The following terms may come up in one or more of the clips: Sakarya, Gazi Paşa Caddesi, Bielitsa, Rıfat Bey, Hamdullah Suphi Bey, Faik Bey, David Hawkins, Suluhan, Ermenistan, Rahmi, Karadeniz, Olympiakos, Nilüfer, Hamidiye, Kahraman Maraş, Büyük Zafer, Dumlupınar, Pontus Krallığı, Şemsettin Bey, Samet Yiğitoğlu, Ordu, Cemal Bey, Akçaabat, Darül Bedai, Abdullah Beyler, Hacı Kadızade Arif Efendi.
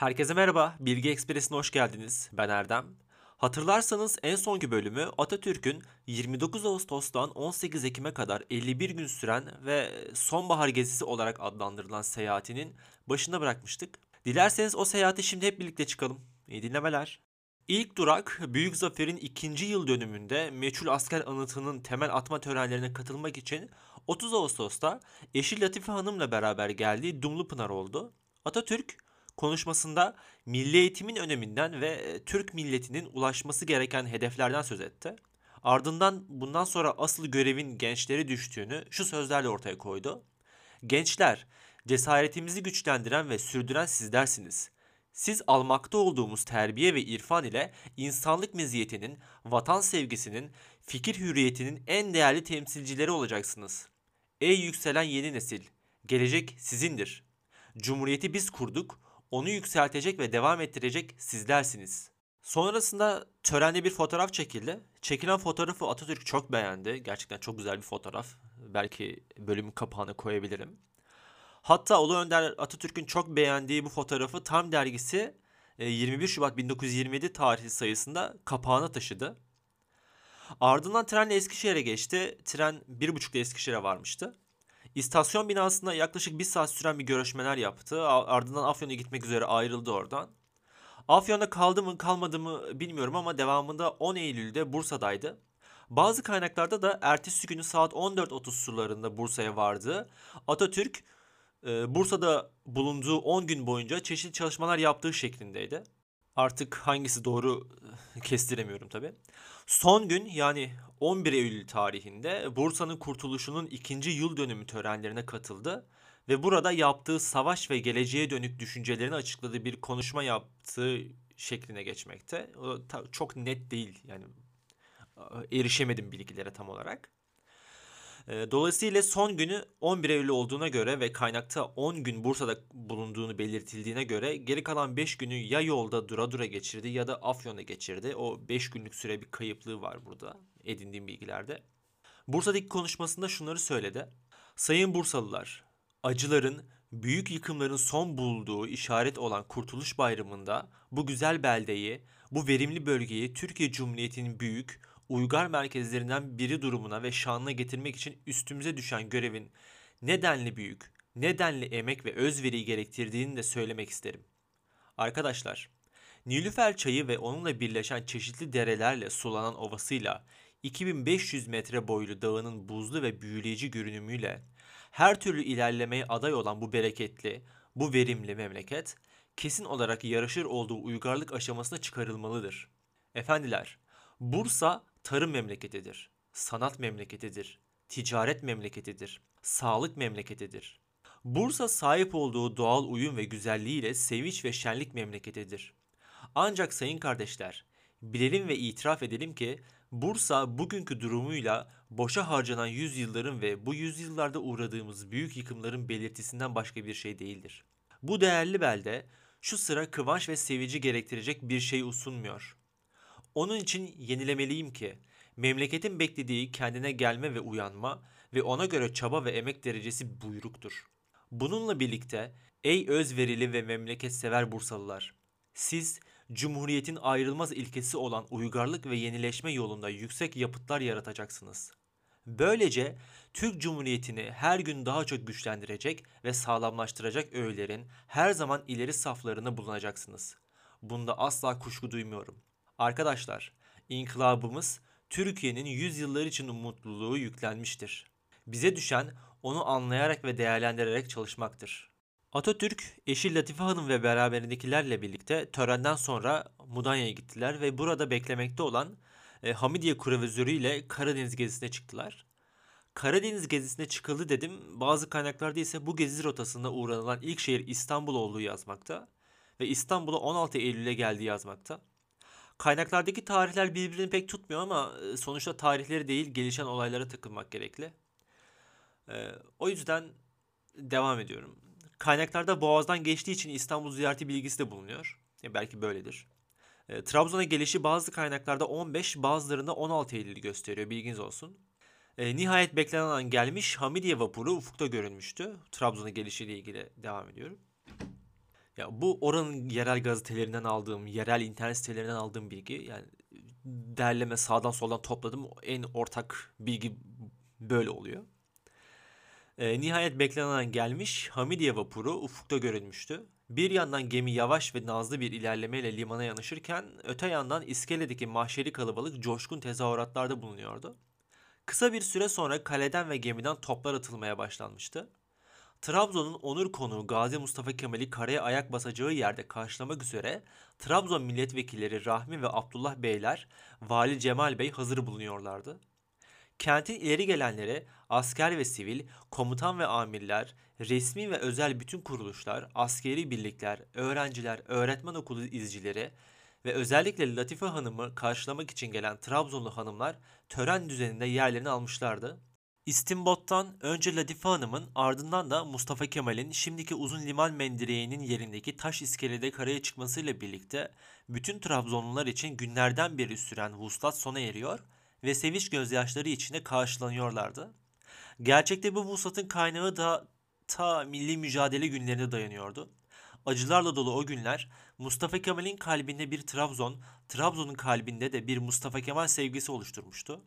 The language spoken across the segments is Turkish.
Herkese merhaba, Bilgi Ekspresi'ne hoş geldiniz. Ben Erdem. Hatırlarsanız en sonki bölümü Atatürk'ün 29 Ağustos'tan 18 Ekim'e kadar 51 gün süren ve sonbahar gezisi olarak adlandırılan seyahatinin başında bırakmıştık. Dilerseniz o seyahati şimdi hep birlikte çıkalım. İyi dinlemeler. İlk durak Büyük Zafer'in 2. yıl dönümünde meçhul asker anıtının temel atma törenlerine katılmak için 30 Ağustos'ta eşi Latife Hanım'la beraber geldiği Dumlupınar oldu. Atatürk konuşmasında milli eğitimin öneminden ve Türk milletinin ulaşması gereken hedeflerden söz etti. Ardından bundan sonra asıl görevin gençlere düştüğünü şu sözlerle ortaya koydu. Gençler, cesaretimizi güçlendiren ve sürdüren sizlersiniz. Siz almakta olduğumuz terbiye ve irfan ile insanlık meziyetinin, vatan sevgisinin, fikir hürriyetinin en değerli temsilcileri olacaksınız. Ey yükselen yeni nesil, gelecek sizindir. Cumhuriyeti biz kurduk, onu yükseltecek ve devam ettirecek sizlersiniz. Sonrasında törende bir fotoğraf çekildi. Çekilen fotoğrafı Atatürk çok beğendi. Gerçekten çok güzel bir fotoğraf. Belki bölümün kapağına koyabilirim. Hatta Ulu Önder Atatürk'ün çok beğendiği bu fotoğrafı Tam Dergisi 21 Şubat 1927 tarihli sayısında kapağına taşıdı. Ardından trenle Eskişehir'e geçti. Tren 1.30'da Eskişehir'e varmıştı. İstasyon binasında yaklaşık bir saat süren bir görüşmeler yaptı. Ardından Afyon'a gitmek üzere ayrıldı oradan. Afyon'da kaldı mı kalmadı mı bilmiyorum ama devamında 10 Eylül'de Bursa'daydı. Bazı kaynaklarda da ertesi günü saat 14.30 sularında Bursa'ya vardı. Atatürk Bursa'da bulunduğu 10 gün boyunca çeşitli çalışmalar yaptığı şeklindeydi. Artık hangisi doğru kestiremiyorum tabii. Son gün yani 11 Eylül tarihinde Bursa'nın kurtuluşunun 2. yıl dönümü törenlerine katıldı ve burada yaptığı savaş ve geleceğe dönük düşüncelerini açıkladığı bir konuşma yaptığı şekline geçmekte. O çok net değil yani erişemedim bilgilere tam olarak. Dolayısıyla son günü 11 Eylül olduğuna göre ve kaynakta 10 gün Bursa'da bulunduğunu belirtildiğine göre geri kalan 5 günü ya yolda dura geçirdi ya da Afyon'a geçirdi. O 5 günlük süre bir kayıplığı var burada edindiğim bilgilerde. Bursa'daki konuşmasında şunları söyledi. Sayın Bursalılar, acıların, büyük yıkımların son bulduğu işaret olan Kurtuluş Bayramı'nda bu güzel beldeyi, bu verimli bölgeyi Türkiye Cumhuriyeti'nin büyük, uygar merkezlerinden biri durumuna ve şanına getirmek için üstümüze düşen görevin nedenli büyük, nedenli emek ve özveriyi gerektirdiğini de söylemek isterim. Arkadaşlar, Nilüfer çayı ve onunla birleşen çeşitli derelerle sulanan ovasıyla 2500 metre boylu dağının buzlu ve büyüleyici görünümüyle her türlü ilerlemeye aday olan bu bereketli, bu verimli memleket kesin olarak yaraşır olduğu uygarlık aşamasına çıkarılmalıdır. Efendiler, Bursa tarım memleketidir, sanat memleketidir, ticaret memleketidir, sağlık memleketidir. Bursa sahip olduğu doğal uyum ve güzelliğiyle sevinç ve şenlik memleketidir. Ancak sayın kardeşler, bilelim ve itiraf edelim ki Bursa bugünkü durumuyla boşa harcanan yüzyılların ve bu yüzyıllarda uğradığımız büyük yıkımların belirtisinden başka bir şey değildir. Bu değerli belde şu sıra kıvanç ve sevinci gerektirecek bir şey sunmuyor. Onun için yenilemeliyim ki memleketin beklediği kendine gelme ve uyanma ve ona göre çaba ve emek derecesi buyruktur. Bununla birlikte ey özverili ve memleketsever Bursalılar, siz Cumhuriyet'in ayrılmaz ilkesi olan uygarlık ve yenileşme yolunda yüksek yapıtlar yaratacaksınız. Böylece Türk Cumhuriyeti'ni her gün daha çok güçlendirecek ve sağlamlaştıracak öğelerin her zaman ileri saflarını bulunacaksınız. Bunda asla kuşku duymuyorum. Arkadaşlar, inkılabımız Türkiye'nin yüzyıllar için mutluluğu yüklenmiştir. Bize düşen onu anlayarak ve değerlendirerek çalışmaktır. Atatürk, eşi Latife Hanım ve beraberindekilerle birlikte törenden sonra Mudanya'ya gittiler ve burada beklemekte olan Hamidiye kuravizörü ile Karadeniz gezisine çıktılar. Karadeniz gezisine çıkıldı dedim, bazı kaynaklarda ise bu gezi rotasında uğranılan ilk şehir İstanbul olduğu yazmakta ve İstanbul'a 16 Eylül'e geldiği yazmakta. Kaynaklardaki tarihler birbirini pek tutmuyor ama sonuçta tarihleri değil gelişen olaylara takılmak gerekli. O yüzden devam ediyorum. Kaynaklarda Boğaz'dan geçtiği için İstanbul ziyareti bilgisi de bulunuyor. Belki böyledir. Trabzon'a gelişi bazı kaynaklarda 15, bazılarında 16 Eylül'ü gösteriyor, bilginiz olsun. Nihayet beklenen an gelmiş, Hamidiye vapuru ufukta görünmüştü. Trabzon'a gelişiyle ilgili devam ediyorum. Ya bu oranın yerel gazetelerinden aldığım, yerel internet sitelerinden aldığım bilgi, yani derleme sağdan soldan topladım. En ortak bilgi böyle oluyor. Nihayet beklenen gelmiş. Hamidiye vapuru ufukta görünmüştü. Bir yandan gemi yavaş ve nazlı bir ilerlemeyle limana yanaşırken öte yandan iskeledeki mahşeri kalabalık coşkun tezahüratlarda bulunuyordu. Kısa bir süre sonra kaleden ve gemiden toplar atılmaya başlanmıştı. Trabzon'un onur konuğu Gazi Mustafa Kemal'i karaya ayak basacağı yerde karşılamak üzere Trabzon milletvekilleri Rahmi ve Abdullah Beyler, Vali Cemal Bey hazır bulunuyorlardı. Kentin ileri gelenleri, asker ve sivil, komutan ve amirler, resmi ve özel bütün kuruluşlar, askeri birlikler, öğrenciler, öğretmen okulu izcileri ve özellikle Latife Hanım'ı karşılamak için gelen Trabzonlu hanımlar tören düzeninde yerlerini almışlardı. İstimbottan önce Latife Hanım'ın, ardından da Mustafa Kemal'in şimdiki uzun liman mendireğinin yerindeki taş iskelede karaya çıkmasıyla birlikte bütün Trabzonlular için günlerden beri süren vuslat sona eriyor ve sevinç gözyaşları içinde karşılanıyorlardı. Gerçekte bu vuslatın kaynağı da ta milli mücadele günlerine dayanıyordu. Acılarla dolu o günler, Mustafa Kemal'in kalbinde bir Trabzon, Trabzon'un kalbinde de bir Mustafa Kemal sevgisi oluşturmuştu.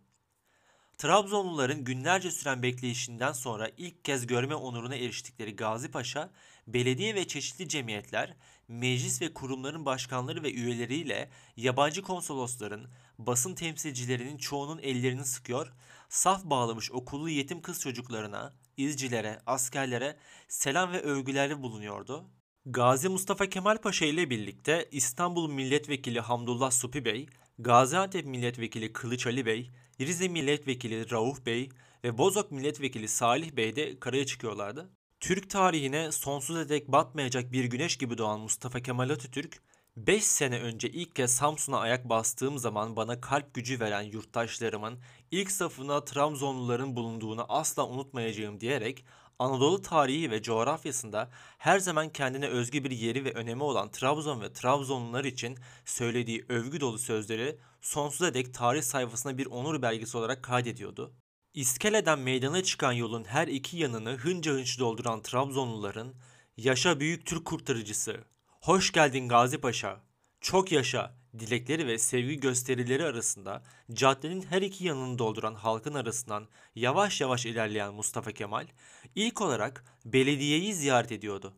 Trabzonluların günlerce süren bekleyişinden sonra ilk kez görme onuruna eriştikleri Gazi Paşa, belediye ve çeşitli cemiyetler, meclis ve kurumların başkanları ve üyeleriyle yabancı konsolosların, basın temsilcilerinin çoğunun ellerini sıkıyor, saf bağlamış okullu yetim kız çocuklarına, izcilere, askerlere selam ve övgülerle bulunuyordu. Gazi Mustafa Kemal Paşa ile birlikte İstanbul Milletvekili Hamdullah Suphi Bey, Gaziantep Milletvekili Kılıçalı Bey, Rize Milletvekili Rauf Bey ve Bozok Milletvekili Salih Bey de karaya çıkıyorlardı. Türk tarihine sonsuza dek batmayacak bir güneş gibi doğan Mustafa Kemal Atatürk, 5 sene önce ilk kez Samsun'a ayak bastığım zaman bana kalp gücü veren yurttaşlarımın ilk safına Trabzonluların bulunduğunu asla unutmayacağım diyerek Anadolu tarihi ve coğrafyasında her zaman kendine özgü bir yeri ve önemi olan Trabzon ve Trabzonlular için söylediği övgü dolu sözleri sonsuza dek tarih sayfasına bir onur belgesi olarak kaydediyordu. İskele'den meydana çıkan yolun her iki yanını hınca hınç dolduran Trabzonluların "Yaşa büyük Türk kurtarıcısı, hoş geldin Gazi Paşa, çok yaşa" dilekleri ve sevgi gösterileri arasında caddenin her iki yanını dolduran halkın arasından yavaş yavaş ilerleyen Mustafa Kemal ilk olarak belediyeyi ziyaret ediyordu.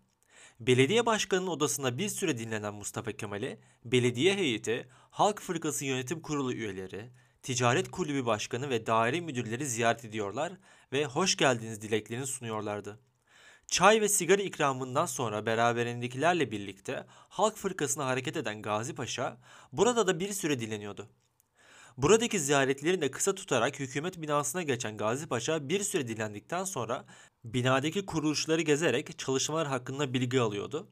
Belediye başkanının odasında bir süre dinlenen Mustafa Kemal'e belediye heyeti, Halk Fırkası Yönetim Kurulu üyeleri, ticaret kulübü başkanı ve daire müdürleri ziyaret ediyorlar ve hoş geldiniz dileklerini sunuyorlardı. Çay ve sigara ikramından sonra beraberindekilerle birlikte Halk Fırkası'na hareket eden Gazi Paşa burada da bir süre dinleniyordu. Buradaki ziyaretlerini de kısa tutarak hükümet binasına geçen Gazi Paşa bir süre dinlendikten sonra binadaki kuruluşları gezerek çalışmalar hakkında bilgi alıyordu.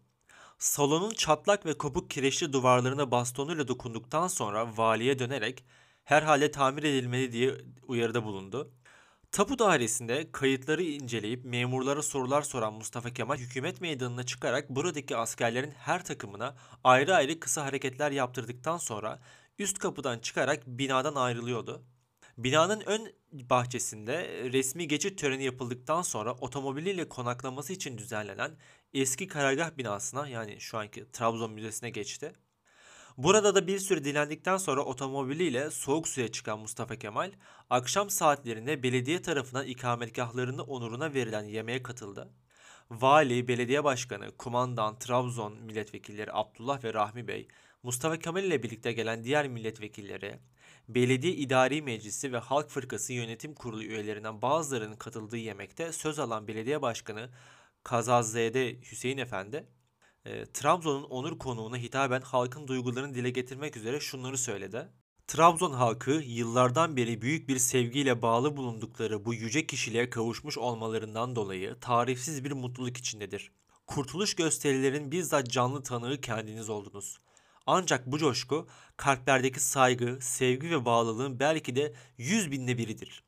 Salonun çatlak ve kopuk kireçli duvarlarına bastonuyla dokunduktan sonra valiye dönerek "herhalde tamir edilmeli" diye uyarıda bulundu. Tapu dairesinde kayıtları inceleyip memurlara sorular soran Mustafa Kemal hükümet meydanına çıkarak buradaki askerlerin her takımına ayrı ayrı kısa hareketler yaptırdıktan sonra üst kapıdan çıkarak binadan ayrılıyordu. Binanın ön bahçesinde resmi geçit töreni yapıldıktan sonra otomobiliyle konaklaması için düzenlenen eski karargah binasına, yani şu anki Trabzon Müzesi'ne geçti. Burada da bir süre dinlendikten sonra otomobiliyle soğuk suya çıkan Mustafa Kemal, akşam saatlerinde belediye tarafından ikametgahlarının onuruna verilen yemeğe katıldı. Vali, belediye başkanı, kumandan, Trabzon milletvekilleri Abdullah ve Rahmi Bey, Mustafa Kemal ile birlikte gelen diğer milletvekilleri, belediye idari meclisi ve Halk Fırkası yönetim kurulu üyelerinden bazılarının katıldığı yemekte söz alan belediye başkanı Kazazade Hüseyin Efendi, Trabzon'un onur konuğuna hitaben halkın duygularını dile getirmek üzere şunları söyledi. Trabzon halkı yıllardan beri büyük bir sevgiyle bağlı bulundukları bu yüce kişiliğe kavuşmuş olmalarından dolayı tarifsiz bir mutluluk içindedir. Kurtuluş gösterilerin bizzat canlı tanığı kendiniz oldunuz. Ancak bu coşku kalplerdeki saygı, sevgi ve bağlılığın belki de 100.000'de biridir.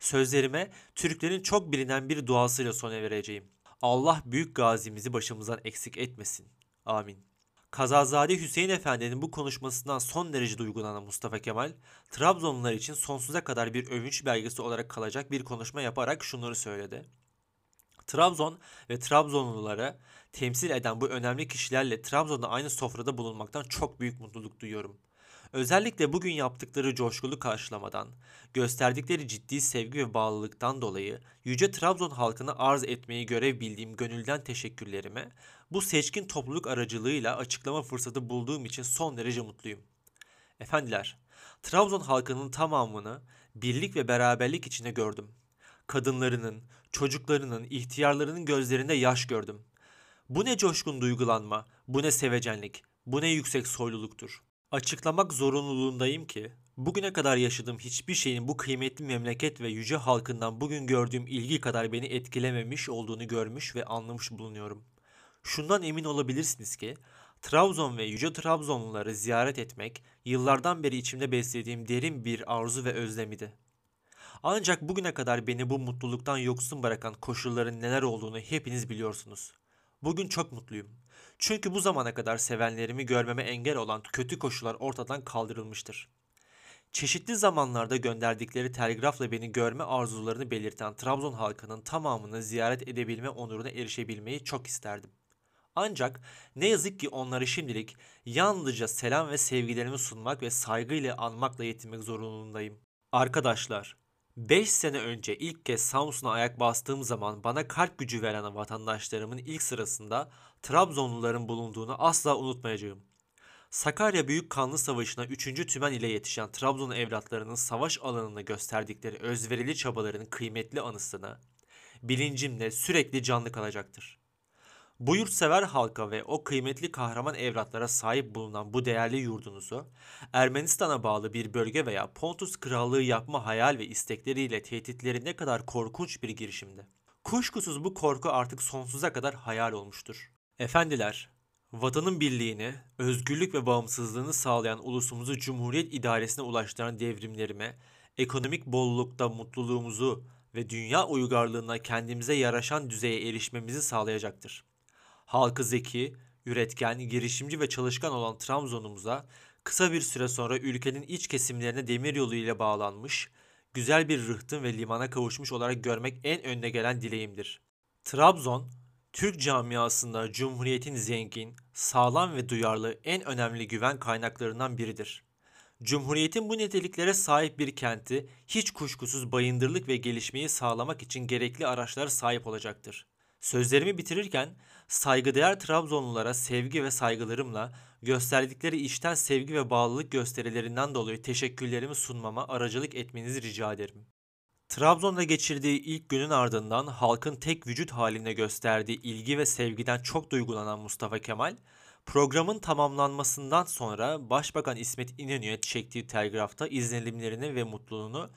Sözlerime Türklerin çok bilinen bir duasıyla sona vereceğim. Allah büyük gazimizi başımızdan eksik etmesin. Amin. Kazazade Hüseyin Efendi'nin bu konuşmasından son derece duygulanan Mustafa Kemal, Trabzonlular için sonsuza kadar bir övünç belgesi olarak kalacak bir konuşma yaparak şunları söyledi. Trabzon ve Trabzonluları temsil eden bu önemli kişilerle Trabzon'da aynı sofrada bulunmaktan çok büyük mutluluk duyuyorum. Özellikle bugün yaptıkları coşkulu karşılamadan, gösterdikleri ciddi sevgi ve bağlılıktan dolayı yüce Trabzon halkına arz etmeyi görev bildiğim gönülden teşekkürlerimi bu seçkin topluluk aracılığıyla açıklama fırsatı bulduğum için son derece mutluyum. Efendiler, Trabzon halkının tamamını birlik ve beraberlik içinde gördüm. Kadınlarının, çocuklarının, ihtiyarlarının gözlerinde yaş gördüm. Bu ne coşkun duygulanma, bu ne sevecenlik, bu ne yüksek soyluluktur. Açıklamak zorunluluğundayım ki bugüne kadar yaşadığım hiçbir şeyin bu kıymetli memleket ve yüce halkından bugün gördüğüm ilgi kadar beni etkilememiş olduğunu görmüş ve anlamış bulunuyorum. Şundan emin olabilirsiniz ki Trabzon ve yüce Trabzonluları ziyaret etmek yıllardan beri içimde beslediğim derin bir arzu ve özlem idi. Ancak bugüne kadar beni bu mutluluktan yoksun bırakan koşulların neler olduğunu hepiniz biliyorsunuz. Bugün çok mutluyum. Çünkü bu zamana kadar sevenlerimi görmeme engel olan kötü koşullar ortadan kaldırılmıştır. Çeşitli zamanlarda gönderdikleri telgrafla beni görme arzularını belirten Trabzon halkının tamamını ziyaret edebilme onuruna erişebilmeyi çok isterdim. Ancak ne yazık ki onları şimdilik yalnızca selam ve sevgilerimi sunmak ve saygıyla anmakla yetinmek zorunluluğundayım. Arkadaşlar, 5 sene önce ilk kez Samsun'a ayak bastığım zaman bana kalp gücü veren vatandaşlarımın ilk sırasında Trabzonluların bulunduğunu asla unutmayacağım. Sakarya Büyük Kanlı Savaşı'na 3. Tümen ile yetişen Trabzon evlatlarının savaş alanında gösterdikleri özverili çabalarının kıymetli anısını bilincimle sürekli canlı kalacaktır. Bu yurtsever halka ve o kıymetli kahraman evlatlara sahip bulunan bu değerli yurdunuzu Ermenistan'a bağlı bir bölge veya Pontus Krallığı yapma hayal ve istekleriyle tehditleri ne kadar korkunç bir girişimdi. Kuşkusuz bu korku artık sonsuza kadar hayal olmuştur. Efendiler, vatanın birliğini, özgürlük ve bağımsızlığını sağlayan ulusumuzu Cumhuriyet idaresine ulaştıran devrimlerime, ekonomik bollukta mutluluğumuzu ve dünya uygarlığına kendimize yaraşan düzeye erişmemizi sağlayacaktır. Halkı zeki, üretken, girişimci ve çalışkan olan Trabzon'umuza kısa bir süre sonra ülkenin iç kesimlerine demiryolu ile bağlanmış, güzel bir rıhtım ve limana kavuşmuş olarak görmek en önde gelen dileğimdir. Trabzon, Türk camiasında Cumhuriyet'in zengin, sağlam ve duyarlı en önemli güven kaynaklarından biridir. Cumhuriyet'in bu niteliklere sahip bir kenti hiç kuşkusuz bayındırlık ve gelişmeyi sağlamak için gerekli araçlara sahip olacaktır. Sözlerimi bitirirken saygıdeğer Trabzonlulara sevgi ve saygılarımla gösterdikleri içten sevgi ve bağlılık gösterilerinden dolayı teşekkürlerimi sunmama aracılık etmenizi rica ederim. Trabzon'da geçirdiği ilk günün ardından halkın tek vücut halinde gösterdiği ilgi ve sevgiden çok duygulanan Mustafa Kemal, programın tamamlanmasından sonra Başbakan İsmet İnönü'ye çektiği telgrafta izlenimlerini ve mutluluğunu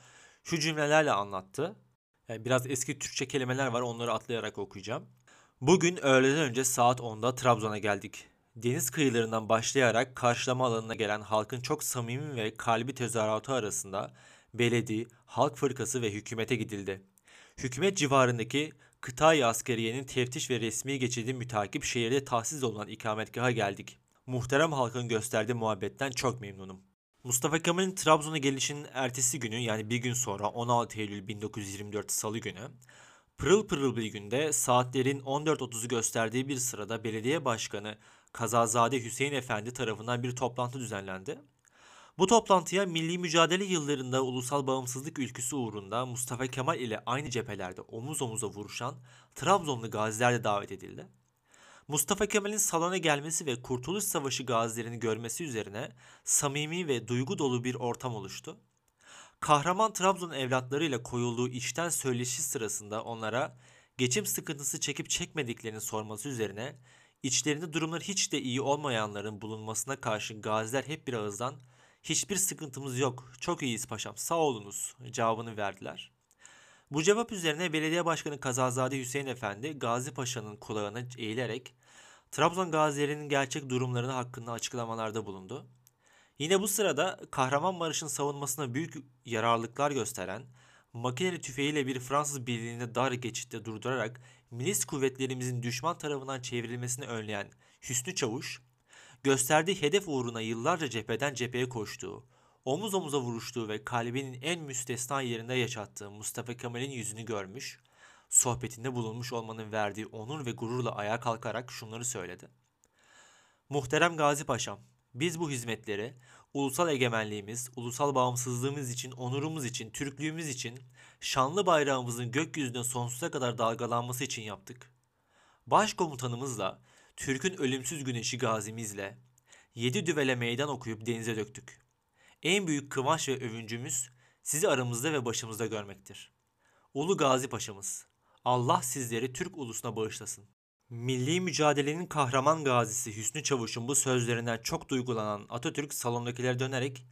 şu cümlelerle anlattı. Biraz eski Türkçe kelimeler var, onları atlayarak okuyacağım. Bugün öğleden önce saat 10'da Trabzon'a geldik. Deniz kıyılarından başlayarak karşılama alanına gelen halkın çok samimi ve kalbi tezahüratı arasında belediye, halk fırkası ve hükümete gidildi. Hükümet civarındaki kıtayı askeriyenin teftiş ve resmi geçidi mütakip şehirde tahsis olunan ikametgaha geldik. Muhterem halkın gösterdiği muhabbetten çok memnunum. Mustafa Kemal'in Trabzon'a gelişinin ertesi günü, yani bir gün sonra 16 Eylül 1924 Salı günü, pırıl pırıl bir günde saatlerin 14.30'u gösterdiği bir sırada belediye başkanı Kazazade Hüseyin Efendi tarafından bir toplantı düzenlendi. Bu toplantıya milli mücadele yıllarında ulusal bağımsızlık ülküsü uğrunda Mustafa Kemal ile aynı cephelerde omuz omuza vuruşan Trabzonlu gaziler de davet edildi. Mustafa Kemal'in salona gelmesi ve Kurtuluş Savaşı gazilerini görmesi üzerine samimi ve duygu dolu bir ortam oluştu. Kahraman Trabzon evlatlarıyla koyulduğu içten söyleşi sırasında onlara geçim sıkıntısı çekip çekmediklerini sorması üzerine içlerinde durumları hiç de iyi olmayanların bulunmasına karşı gaziler hep bir ağızdan "Hiçbir sıkıntımız yok, çok iyiyiz paşam, sağ olunuz" cevabını verdiler. Bu cevap üzerine belediye başkanı Kazazade Hüseyin Efendi, Gazi Paşa'nın kulağına eğilerek Trabzon gazilerinin gerçek durumlarını hakkında açıklamalarda bulundu. Yine bu sırada Kahraman Maraş'ın savunmasına büyük yararlılıklar gösteren, makineli tüfeğiyle bir Fransız birliğini dar geçitte durdurarak milis kuvvetlerimizin düşman tarafından çevrilmesini önleyen Hüsnü Çavuş, gösterdiği hedef uğruna yıllarca cepheden cepheye koştuğu, omuz omuza vuruştuğu ve kalbinin en müstesna yerinde yaşattığı Mustafa Kemal'in yüzünü görmüş, sohbetinde bulunmuş olmanın verdiği onur ve gururla ayağa kalkarak şunları söyledi. Muhterem Gazi Paşam, biz bu hizmetleri ulusal egemenliğimiz, ulusal bağımsızlığımız için, onurumuz için, Türklüğümüz için, şanlı bayrağımızın gökyüzüne sonsuza kadar dalgalanması için yaptık. Başkomutanımızla, Türk'ün ölümsüz güneşi gazimizle, 7 düvele meydan okuyup denize döktük. En büyük kıvanç ve övüncümüz sizi aramızda ve başımızda görmektir. Ulu Gazi Paşamız, Allah sizleri Türk ulusuna bağışlasın. Milli mücadelenin kahraman gazisi Hüsnü Çavuş'un bu sözlerinden çok duygulanan Atatürk salondakilere dönerek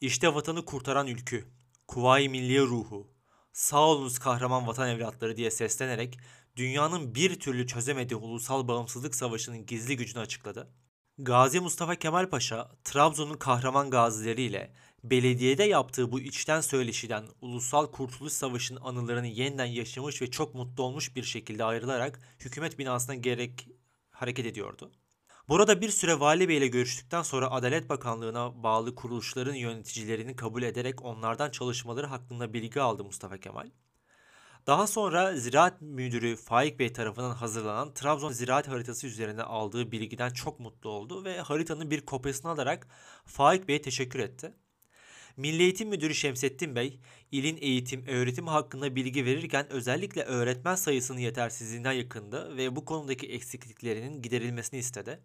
"İşte vatanı kurtaran ülkü, Kuvayi Milliye ruhu, sağ olunuz kahraman vatan evlatları" diye seslenerek dünyanın bir türlü çözemediği ulusal bağımsızlık savaşının gizli gücünü açıkladı. Gazi Mustafa Kemal Paşa, Trabzon'un kahraman gazileriyle belediyede yaptığı bu içten söyleşiden Ulusal Kurtuluş Savaşı'nın anılarını yeniden yaşamış ve çok mutlu olmuş bir şekilde ayrılarak hükümet binasına gerek hareket ediyordu. Burada bir süre Vali Bey ile görüştükten sonra Adalet Bakanlığı'na bağlı kuruluşların yöneticilerini kabul ederek onlardan çalışmaları hakkında bilgi aldı Mustafa Kemal. Daha sonra Ziraat Müdürü Faik Bey tarafından hazırlanan Trabzon Ziraat Haritası üzerine aldığı bilgiden çok mutlu oldu ve haritanın bir kopyasını alarak Faik Bey'e teşekkür etti. Milli Eğitim Müdürü Şemsettin Bey, ilin eğitim, öğretim hakkında bilgi verirken özellikle öğretmen sayısının yetersizliğinden yakındı ve bu konudaki eksikliklerinin giderilmesini istedi.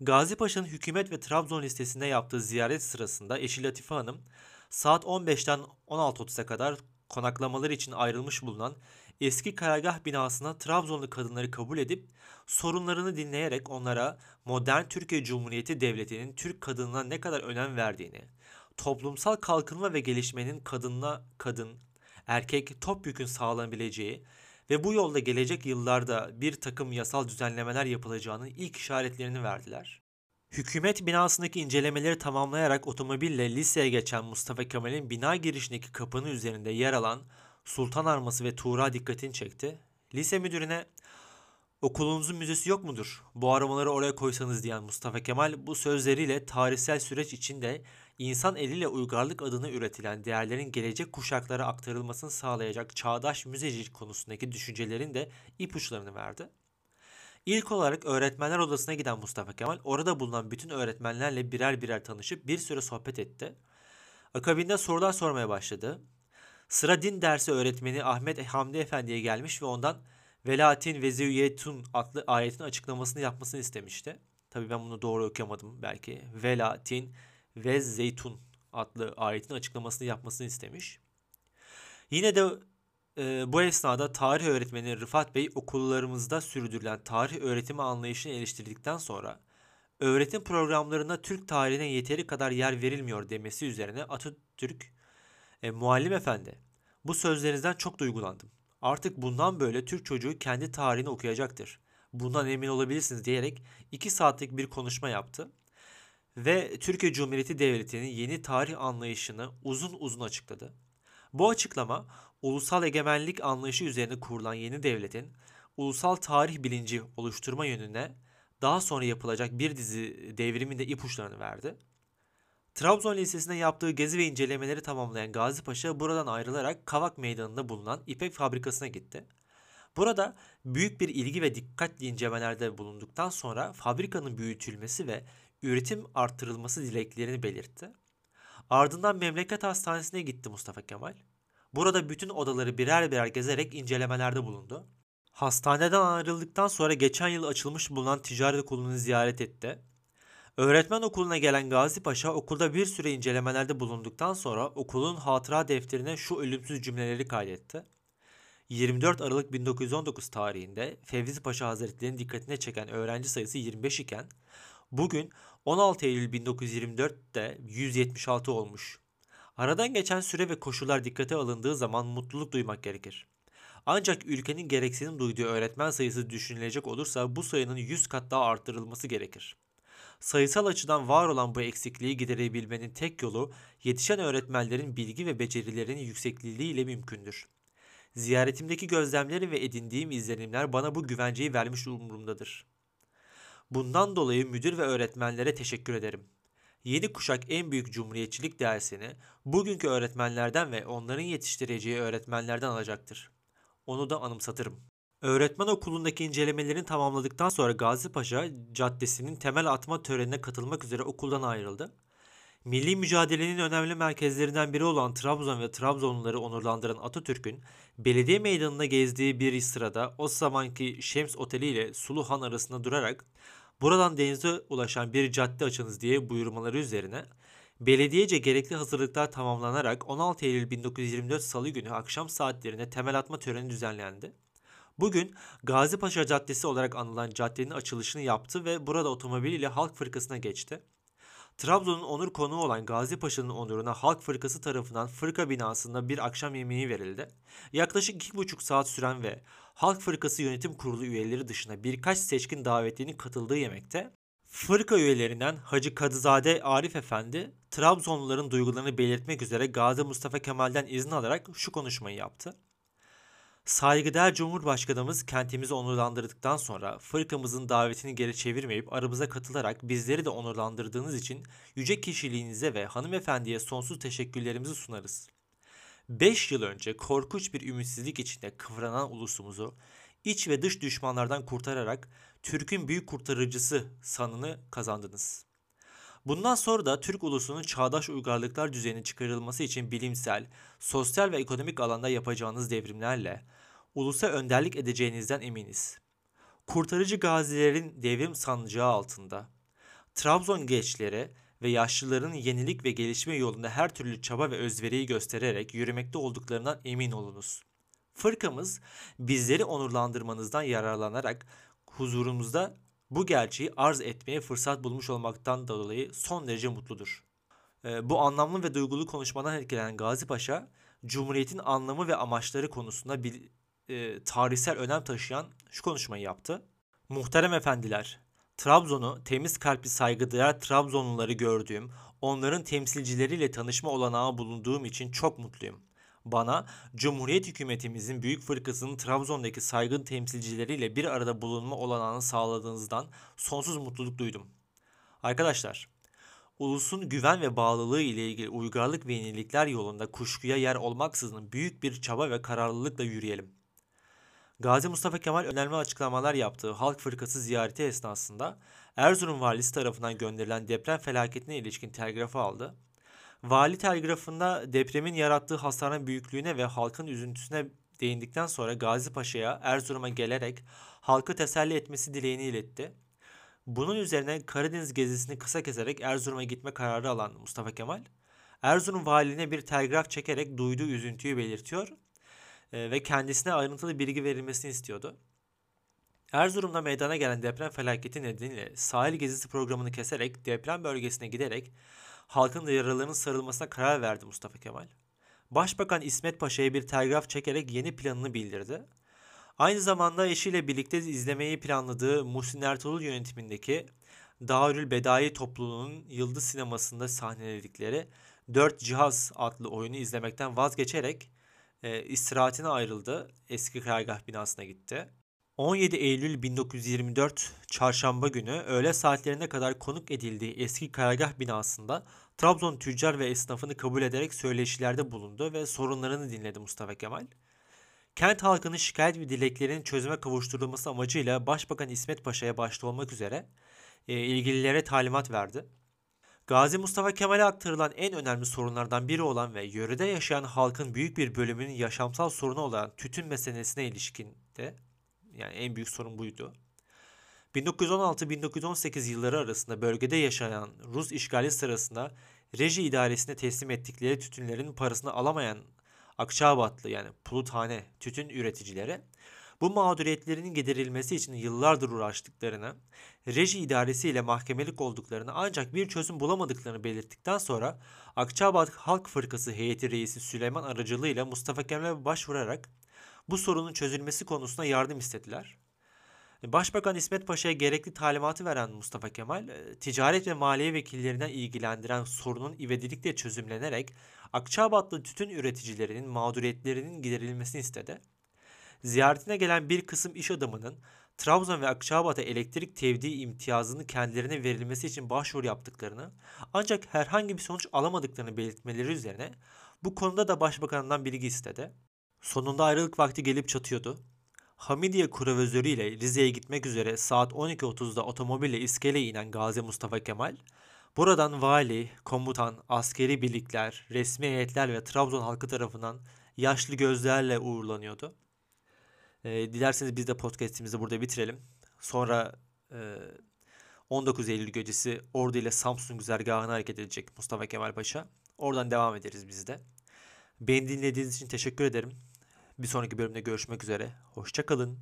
Gazi Paşa'nın hükümet ve Trabzon listesinde yaptığı ziyaret sırasında eşi Latife Hanım, saat 15'ten 16.30'a kadar konaklamaları için ayrılmış bulunan eski karargah binasına Trabzonlu kadınları kabul edip sorunlarını dinleyerek onlara modern Türkiye Cumhuriyeti Devleti'nin Türk kadınına ne kadar önem verdiğini, toplumsal kalkınma ve gelişmenin kadınla kadın, erkek topyekün sağlanabileceği ve bu yolda gelecek yıllarda bir takım yasal düzenlemeler yapılacağının ilk işaretlerini verdiler. Hükümet binasındaki incelemeleri tamamlayarak otomobille liseye geçen Mustafa Kemal'in bina girişindeki kapının üzerinde yer alan Sultan Arması ve Tuğra dikkatini çekti. Lise müdürüne "Okulunuzun müzesi yok mudur? Bu aramaları oraya koysanız" diyen Mustafa Kemal bu sözleriyle tarihsel süreç içinde insan eliyle uygarlık adına üretilen değerlerin gelecek kuşaklara aktarılmasını sağlayacak çağdaş müzecilik konusundaki düşüncelerin de ipuçlarını verdi. İlk olarak öğretmenler odasına giden Mustafa Kemal orada bulunan bütün öğretmenlerle birer birer tanışıp bir süre sohbet etti. Akabinde sorular sormaya başladı. Sıra din dersi öğretmeni Ahmet Hamdi Efendi'ye gelmiş ve ondan "Velatin ve Züyetun" adlı ayetin açıklamasını yapmasını istemişti. Tabii ben bunu doğru okuyamadım belki. "Velatin ve Zeytun" adlı ayetin açıklamasını yapmasını istemiş. Yine de bu esnada tarih öğretmeni Rıfat Bey okullarımızda sürdürülen tarih öğretimi anlayışını eleştirdikten sonra öğretim programlarına Türk tarihine yeteri kadar yer verilmiyor demesi üzerine Atatürk, "Muallim efendi, bu sözlerinizden çok duygulandım. Artık bundan böyle Türk çocuğu kendi tarihini okuyacaktır. Bundan emin olabilirsiniz" diyerek 2 saatlik bir konuşma yaptı ve Türkiye Cumhuriyeti Devleti'nin yeni tarih anlayışını uzun uzun açıkladı. Bu açıklama ulusal egemenlik anlayışı üzerine kurulan yeni devletin ulusal tarih bilinci oluşturma yönüne daha sonra yapılacak bir dizi devrimin de ipuçlarını verdi. Trabzon Lisesi'nde yaptığı gezi ve incelemeleri tamamlayan Gazi Paşa buradan ayrılarak Kavak Meydanı'nda bulunan İpek Fabrikası'na gitti. Burada büyük bir ilgi ve dikkatli incelemelerde bulunduktan sonra fabrikanın büyütülmesi ve üretim artırılması dileklerini belirtti. Ardından memleket hastanesine gitti Mustafa Kemal. Burada bütün odaları birer birer gezerek incelemelerde bulundu. Hastaneden ayrıldıktan sonra geçen yıl açılmış bulunan ticaret okulunu ziyaret etti. Öğretmen okuluna gelen Gazi Paşa okulda bir süre incelemelerde bulunduktan sonra okulun hatıra defterine şu ölümsüz cümleleri kaydetti. 24 Aralık 1919 tarihinde Fevzi Paşa Hazretleri'nin dikkatine çeken öğrenci sayısı 25 iken bugün 16 Eylül 1924'te 176 olmuş. Aradan geçen süre ve koşullar dikkate alındığı zaman mutluluk duymak gerekir. Ancak ülkenin gereksinim duyduğu öğretmen sayısı düşünülecek olursa bu sayının 100 kat daha artırılması gerekir. Sayısal açıdan var olan bu eksikliği giderebilmenin tek yolu yetişen öğretmenlerin bilgi ve becerilerinin yüksekliği ile mümkündür. Ziyaretimdeki gözlemlerim ve edindiğim izlenimler bana bu güvenceyi vermiş umurumdadır. Bundan dolayı müdür ve öğretmenlere teşekkür ederim. Yeni kuşak en büyük cumhuriyetçilik dersini bugünkü öğretmenlerden ve onların yetiştireceği öğretmenlerden alacaktır. onu da anımsatırım. Öğretmen okulundaki incelemelerini tamamladıktan sonra Gazi Paşa Caddesi'nin temel atma törenine katılmak üzere okuldan ayrıldı. Milli mücadelenin önemli merkezlerinden biri olan Trabzon ve Trabzonluları onurlandıran Atatürk'ün belediye meydanına gezdiği bir sırada o zamanki Şems Oteli ile Suluhan arasında durarak buradan denize ulaşan bir cadde açınız diye buyurmaları üzerine belediyece gerekli hazırlıklar tamamlanarak 16 Eylül 1924 Salı günü akşam saatlerinde temel atma töreni düzenlendi. Bugün Gazi Paşa Caddesi olarak anılan caddenin açılışını yaptı ve burada otomobiliyle Halk Fırkası'na geçti. Trabzon'un onur konuğu olan Gazi Paşa'nın onuruna Halk Fırkası tarafından fırka binasında bir akşam yemeği verildi. Yaklaşık 2,5 saat süren ve Halk Fırkası Yönetim Kurulu üyeleri dışında birkaç seçkin davetlinin katıldığı yemekte fırka üyelerinden Hacı Kadızade Arif Efendi, Trabzonluların duygularını belirtmek üzere Gazi Mustafa Kemal'den izin alarak şu konuşmayı yaptı. Saygıdeğer Cumhurbaşkanımız kentimizi onurlandırdıktan sonra fırkamızın davetini geri çevirmeyip aramıza katılarak bizleri de onurlandırdığınız için yüce kişiliğinize ve hanımefendiye sonsuz teşekkürlerimizi sunarız. 5 yıl önce korkunç bir ümitsizlik içinde kıvranan ulusumuzu iç ve dış düşmanlardan kurtararak Türk'ün büyük kurtarıcısı sanını kazandınız. Bundan sonra da Türk ulusunun çağdaş uygarlıklar düzenine çıkarılması için bilimsel, sosyal ve ekonomik alanda yapacağınız devrimlerle ulusa önderlik edeceğinizden eminiz. Kurtarıcı gazilerin devrim sancağı altında, Trabzon gençleri ve yaşlıların yenilik ve gelişme yolunda her türlü çaba ve özveriyi göstererek yürümekte olduklarından emin olunuz. Fırkamız bizleri onurlandırmanızdan yararlanarak huzurumuzda bu gerçeği arz etmeye fırsat bulmuş olmaktan dolayı son derece mutludur. Bu anlamlı ve duygulu konuşmadan etkilenen Gazi Paşa, Cumhuriyet'in anlamı ve amaçları konusunda bir tarihsel önem taşıyan şu konuşmayı yaptı. Muhterem efendiler, Trabzon'u temiz kalpli saygıdeğer Trabzonluları gördüğüm, onların temsilcileriyle tanışma olanağı bulunduğum için çok mutluyum. Bana Cumhuriyet hükümetimizin büyük fırkasının Trabzon'daki saygın temsilcileriyle bir arada bulunma olanağını sağladığınızdan sonsuz mutluluk duydum. Arkadaşlar, ulusun güven ve bağlılığı ile ilgili uygarlık ve yenilikler yolunda kuşkuya yer olmaksızın büyük bir çaba ve kararlılıkla yürüyelim. Gazi Mustafa Kemal önemli açıklamalar yaptığı Halk Fırkası ziyareti esnasında Erzurum valisi tarafından gönderilen deprem felaketine ilişkin telgrafı aldı. Vali telgrafında depremin yarattığı hasarın büyüklüğüne ve halkın üzüntüsüne değindikten sonra Gazi Paşa'ya Erzurum'a gelerek halkı teselli etmesi dileğini iletti. Bunun üzerine Karadeniz gezisini kısa keserek Erzurum'a gitme kararı alan Mustafa Kemal, Erzurum valine bir telgraf çekerek duyduğu üzüntüyü belirtiyor ve kendisine ayrıntılı bilgi verilmesini istiyordu. Erzurum'da meydana gelen deprem felaketi nedeniyle sahil gezisi programını keserek deprem bölgesine giderek halkın da yaralarının sarılmasına karar verdi Mustafa Kemal. Başbakan İsmet Paşa'ya bir telgraf çekerek yeni planını bildirdi. Aynı zamanda eşiyle birlikte izlemeyi planladığı Muhsin Ertuğrul yönetimindeki Darül Bedai topluluğunun Yıldız Sineması'nda sahneledikleri 4 Cihaz adlı oyunu izlemekten vazgeçerek istirahatine ayrıldı. Eski karargah binasına gitti. 17 Eylül 1924 Çarşamba günü öğle saatlerine kadar konuk edildiği eski karargah binasında Trabzon tüccar ve esnafını kabul ederek söyleşilerde bulundu ve sorunlarını dinledi Mustafa Kemal. Kent halkının şikayet ve dileklerinin çözüme kavuşturulması amacıyla Başbakan İsmet Paşa'ya başta olmak üzere ilgililere talimat verdi. Gazi Mustafa Kemal'e aktarılan en önemli sorunlardan biri olan ve yörede yaşayan halkın büyük bir bölümünün yaşamsal sorunu olan tütün meselesine ilişkin de yani en büyük sorun buydu. 1916-1918 yılları arasında bölgede yaşayan Rus işgali sırasında reji idaresine teslim ettikleri tütünlerin parasını alamayan Akçaabatlı yani Puluthane tütün üreticileri bu mağduriyetlerinin giderilmesi için yıllardır uğraştıklarını, reji idaresiyle mahkemelik olduklarını ancak bir çözüm bulamadıklarını belirttikten sonra Akçaabat Halk Fırkası heyeti reisi Süleyman aracılığıyla Mustafa Kemal'e başvurarak bu sorunun çözülmesi konusunda yardım istediler. Başbakan İsmet Paşa'ya gerekli talimatı veren Mustafa Kemal, ticaret ve maliye vekillerinden ilgilendiren sorunun ivedilikle çözümlenerek Akçaabatlı tütün üreticilerinin mağduriyetlerinin giderilmesini istedi. Ziyaretine gelen bir kısım iş adamının Trabzon ve Akçaabat'a elektrik tevdi imtiyazını kendilerine verilmesi için başvuru yaptıklarını ancak herhangi bir sonuç alamadıklarını belirtmeleri üzerine bu konuda da başbakanından bilgi istedi. Sonunda ayrılık vakti gelip çatıyordu. Hamidiye kuravözörüyle Rize'ye gitmek üzere saat 12.30'da otomobille iskeleye inen Gazi Mustafa Kemal, buradan vali, komutan, askeri birlikler, resmi heyetler ve Trabzon halkı tarafından yaşlı gözlerle uğurlanıyordu. Dilerseniz biz de podcastimizi burada bitirelim. Sonra 19 Eylül gecesi Ordu ile Samsun güzergahına hareket edecek Mustafa Kemal Paşa. Oradan devam ederiz biz de. Beni dinlediğiniz için teşekkür ederim. Bir sonraki bölümde görüşmek üzere. Hoşça kalın.